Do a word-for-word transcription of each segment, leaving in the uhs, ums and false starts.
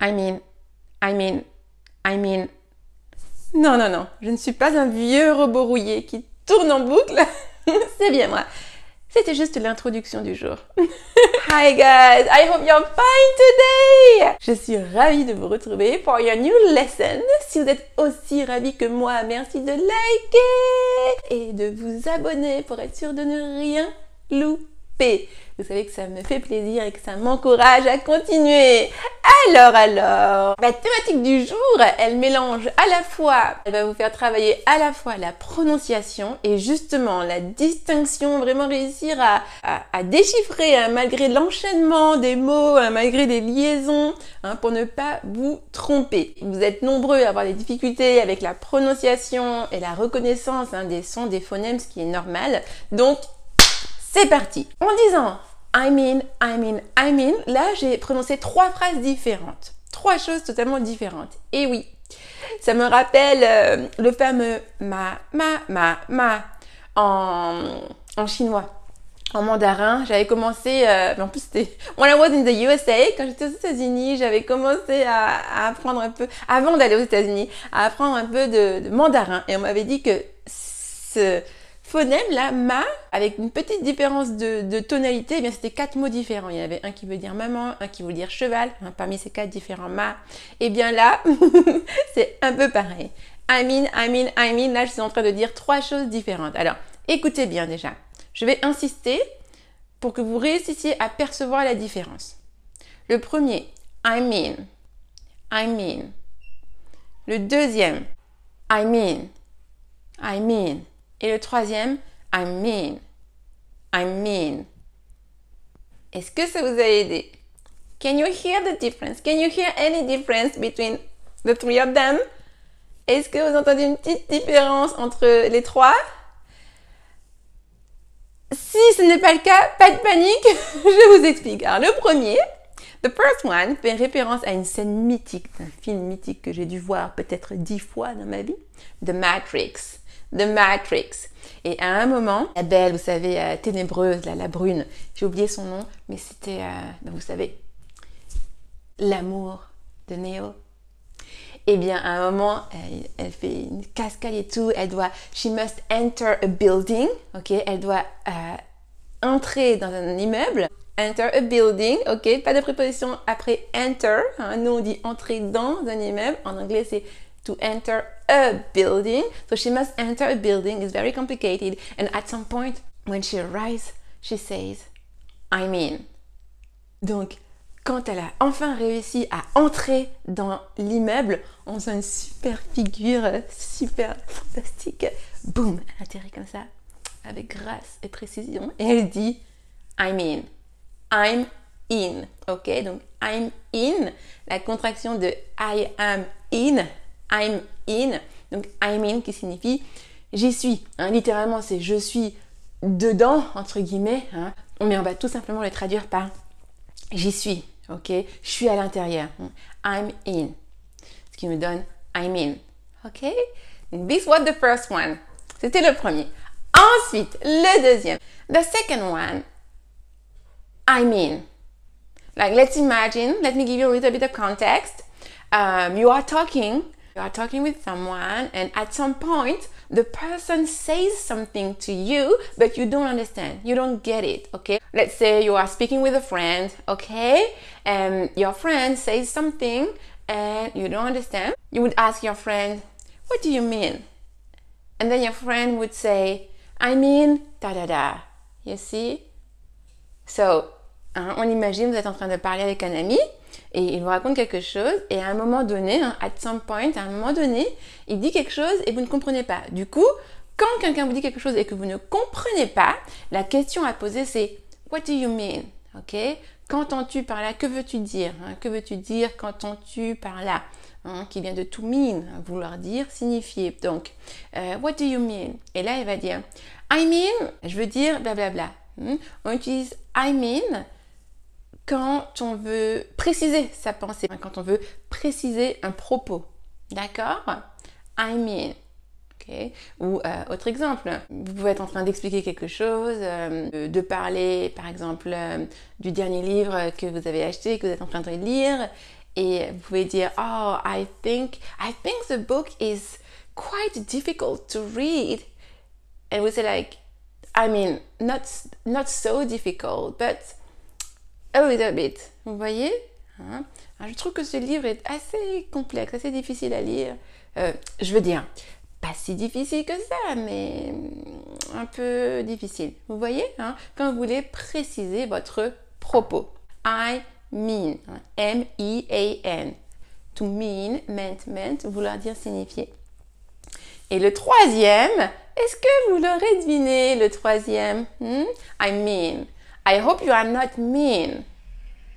I mean, I mean, I mean. Non, non, non, je ne suis pas un vieux robot rouillé qui tourne en boucle. C'est bien moi. C'était juste l'introduction du jour. Hi guys, I hope you're fine today! Je suis ravie de vous retrouver pour your new lesson. Si vous êtes aussi ravis que moi, merci de liker et de vous abonner pour être sûr de ne rien louper. Vous savez que ça me fait plaisir et que ça m'encourage à continuer. Alors, alors, ma thématique du jour, elle mélange à la fois, elle va vous faire travailler à la fois la prononciation et justement la distinction, vraiment réussir à, à, à déchiffrer hein, malgré l'enchaînement des mots, hein, malgré des liaisons, hein, pour ne pas vous tromper. Vous êtes nombreux à avoir des difficultés avec la prononciation et la reconnaissance hein, des sons, des phonèmes, ce qui est normal. Donc, c'est parti. En disant I mean, I mean, I mean, là j'ai prononcé trois phrases différentes, trois choses totalement différentes. Et oui, ça me rappelle euh, le fameux ma, ma, ma, ma en, en chinois, en mandarin. J'avais commencé, euh, mais en plus c'était when I was in the U S A, quand j'étais aux États-Unis, j'avais commencé à, à apprendre un peu, avant d'aller aux États-Unis, à apprendre un peu de, de mandarin. Et on m'avait dit que ce phonème là, ma, avec une petite différence de, de tonalité, eh bien c'était quatre mots différents. Il y en avait un qui veut dire maman, un qui veut dire cheval, hein, parmi ces quatre différents ma. Et eh bien là, c'est un peu pareil. I mean, I mean, I mean, là je suis en train de dire trois choses différentes. Alors, écoutez bien déjà. Je vais insister pour que vous réussissiez à percevoir la différence. Le premier, I mean, I mean. Le deuxième, I mean, I mean. Et le troisième, I mean, I mean. Est-ce que ça vous a aidé? Can you hear the difference? Can you hear any difference between the three of them? Est-ce que vous entendez une petite différence entre les trois? Si ce n'est pas le cas, pas de panique, je vous explique. Alors le premier, the first one, fait référence à une scène mythique, un film mythique que j'ai dû voir peut-être dix fois dans ma vie, The Matrix. The Matrix. Et à un moment, la belle, vous savez, euh, ténébreuse, là, la brune, j'ai oublié son nom, mais c'était, euh, ben vous savez, l'amour de Neo. Et bien, à un moment, elle, elle fait une cascade et tout, elle doit, she must enter a building, ok, elle doit euh, entrer dans un immeuble, enter a building, ok, pas de préposition après enter, hein, nous on dit entrer dans un immeuble, en anglais c'est to enter a building. So she must enter a building. It's very complicated. And at some point, when she arrives, she says, I mean. Donc, quand elle a enfin réussi à entrer dans l'immeuble, on sent une super figure, super fantastique. Boum, elle atterrit comme ça, avec grâce et précision. Et elle dit, I mean. I'm in. Ok, donc I'm in. La contraction de I am in. I'm in, donc I'm in qui signifie j'y suis, hein, littéralement c'est je suis dedans entre guillemets, hein, mais on va tout simplement le traduire par j'y suis, ok, je suis à l'intérieur, I'm in, ce qui me donne I'm in, ok, this was the first one, c'était le premier, ensuite le deuxième, the second one, I'm in, like let's imagine, let me give you a little bit of context, um, you are talking, you are talking with someone and at some point the person says something to you but you don't understand, you don't get it, okay? Let's say you are speaking with a friend, okay? And your friend says something and you don't understand. You would ask your friend, what do you mean? And then your friend would say, I mean, da-da-da, you see? So, hein, on imagine vous êtes en train de parler avec un ami et il vous raconte quelque chose et à un moment donné, hein, at some point, à un moment donné, il dit quelque chose et vous ne comprenez pas. Du coup, quand quelqu'un vous dit quelque chose et que vous ne comprenez pas, la question à poser c'est « What do you mean ?» okay? Qu'entends-tu par là? Que veux-tu dire, hein? Que veux-tu dire? Qu'entends-tu par là, hein? Qui vient de « to mean », hein, vouloir dire, signifier. Donc, euh, « What do you mean ?» Et là, il va dire « I mean », je veux dire blablabla. Hmm? On utilise « I mean » quand on veut préciser sa pensée, quand on veut préciser un propos, d'accord? I mean, ok? Ou euh, autre exemple, vous pouvez être en train d'expliquer quelque chose, euh, de parler par exemple euh, du dernier livre que vous avez acheté, que vous êtes en train de lire, et vous pouvez dire « Oh, I think, I think the book is quite difficult to read. » And we say like, I mean, not, not so difficult, but a little bit. Vous voyez? Hein? Alors, je trouve que ce livre est assez complexe, assez difficile à lire. Euh, je veux dire, pas si difficile que ça, mais un peu difficile. Vous voyez? Hein? Quand vous voulez préciser votre propos. I mean, hein? M I A N. To mean, meant, meant, vouloir dire signifier. Et le troisième, est-ce que vous l'aurez deviné, le troisième? hmm? I mean. I hope you are not mean.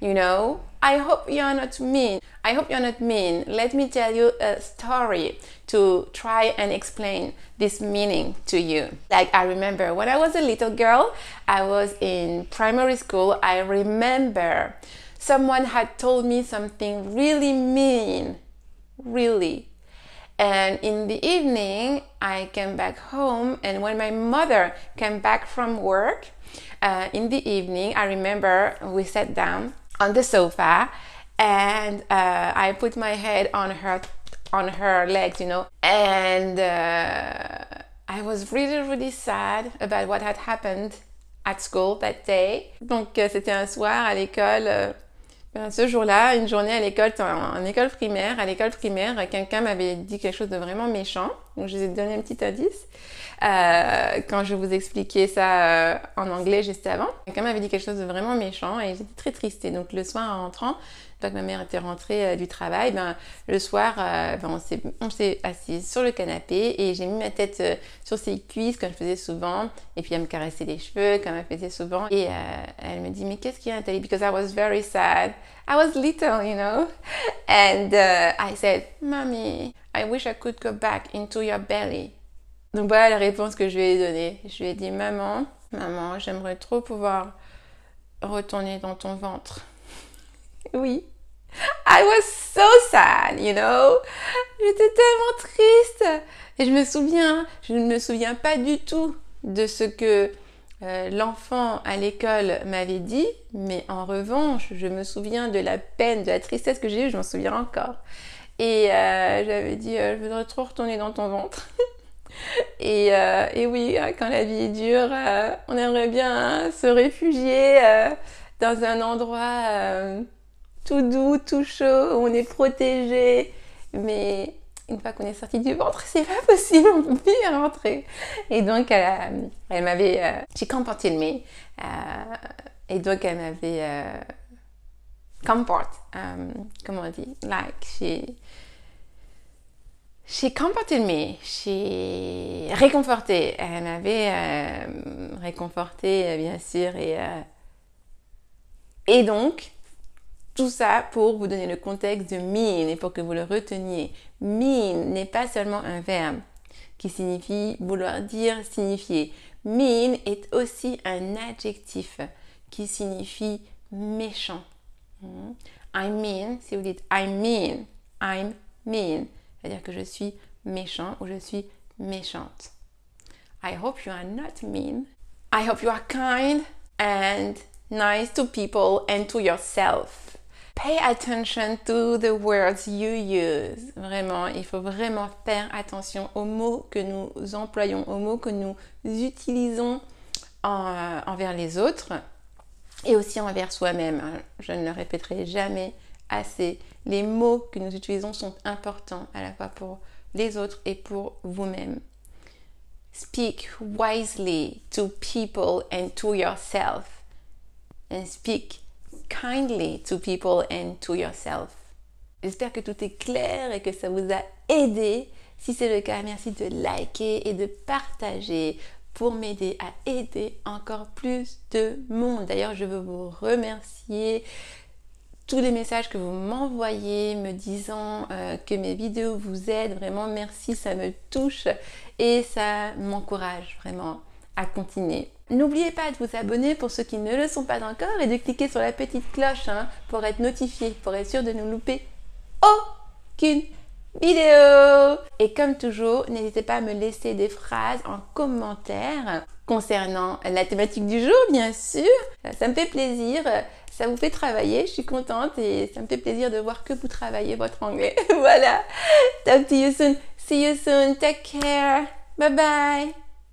You know? I hope you are not mean. I hope you are not mean. Let me tell you a story to try and explain this meaning to you. Like, I remember when I was a little girl, I was in primary school. I remember someone had told me something really mean. Really. And in the evening, I came back home, and when my mother came back from work, uh, in the evening, I remember we sat down on the sofa, and uh, I put my head on her, on her legs, you know, and uh, I was really, really sad about what had happened at school that day. Donc, c'était un soir à l'école. Euh, Ce jour-là, une journée à l'école, en, en école primaire, à l'école primaire, quelqu'un m'avait dit quelque chose de vraiment méchant. Donc, je vous ai donné un petit indice. Euh, quand je vous expliquais ça euh, en anglais juste avant, quelqu'un m'avait dit quelque chose de vraiment méchant et j'étais très triste. Et donc, le soir, en rentrant, une fois que ma mère était rentrée euh, du travail, ben, le soir, euh, ben, on s'est assis sur le canapé et j'ai mis ma tête euh, sur ses cuisses, comme je faisais souvent. Et puis, elle me caressait les cheveux, comme elle faisait souvent. Et euh, elle me dit, mais qu'est-ce qu'il y a, Nathalie? Because I was very sad. I was little, you know, and uh, I said, Mommy, I wish I could go back into your belly. Donc voilà la réponse que je lui ai donnée. Je lui ai dit, maman, maman, j'aimerais trop pouvoir retourner dans ton ventre. Oui. I was so sad, you know. J'étais tellement triste. Et je me souviens, je ne me souviens pas du tout de ce que Euh, l'enfant à l'école m'avait dit, mais en revanche, je me souviens de la peine, de la tristesse que j'ai eue, je m'en souviens encore. Et euh, j'avais dit, euh, je voudrais trop retourner dans ton ventre. et, euh, et oui, quand la vie est dure, euh, on aimerait bien hein, se réfugier euh, dans un endroit euh, tout doux, tout chaud, où on est protégé, mais une fois qu'on est sorti du ventre, c'est pas possible, on peut plus y rentrer. Et donc, elle, euh, elle m'avait... Euh, J'ai comporté le mais. Euh, et donc, elle m'avait... Euh, comporte. Um, comment on dit? Like, she... She comported me. She... Réconforté. Elle m'avait euh, réconforté, bien sûr. Et, euh, et donc... Tout ça pour vous donner le contexte de mean et pour que vous le reteniez. Mean n'est pas seulement un verbe qui signifie vouloir dire, signifier. Mean est aussi un adjectif qui signifie méchant. I mean, si vous dites I mean, I'm mean, c'est-à-dire que je suis méchant ou je suis méchante. I hope you are not mean. I hope you are kind and nice to people and to yourself. Pay attention to the words you use. Vraiment, il faut vraiment faire attention aux mots que nous employons, aux mots que nous utilisons en, envers les autres et aussi envers soi-même. Je ne le répéterai jamais assez. Les mots que nous utilisons sont importants à la fois pour les autres et pour vous-même. Speak wisely to people and to yourself. And speak kindly to people and to yourself. J'espère que tout est clair et que ça vous a aidé. Si c'est le cas, merci de liker et de partager pour m'aider à aider encore plus de monde. D'ailleurs, je veux vous remercier. Tous les messages que vous m'envoyez me disant euh, que mes vidéos vous aident, vraiment merci, ça me touche et ça m'encourage vraiment à continuer. N'oubliez pas de vous abonner pour ceux qui ne le sont pas encore et de cliquer sur la petite cloche hein, pour être notifié, pour être sûr de ne louper aucune vidéo. Et comme toujours, n'hésitez pas à me laisser des phrases en commentaire concernant la thématique du jour, bien sûr. Ça me fait plaisir. ça vous fait travailler, je suis contente et ça me fait plaisir de voir que vous travaillez votre anglais. Voilà. Talk to you soon. See you soon. Take care. Bye bye.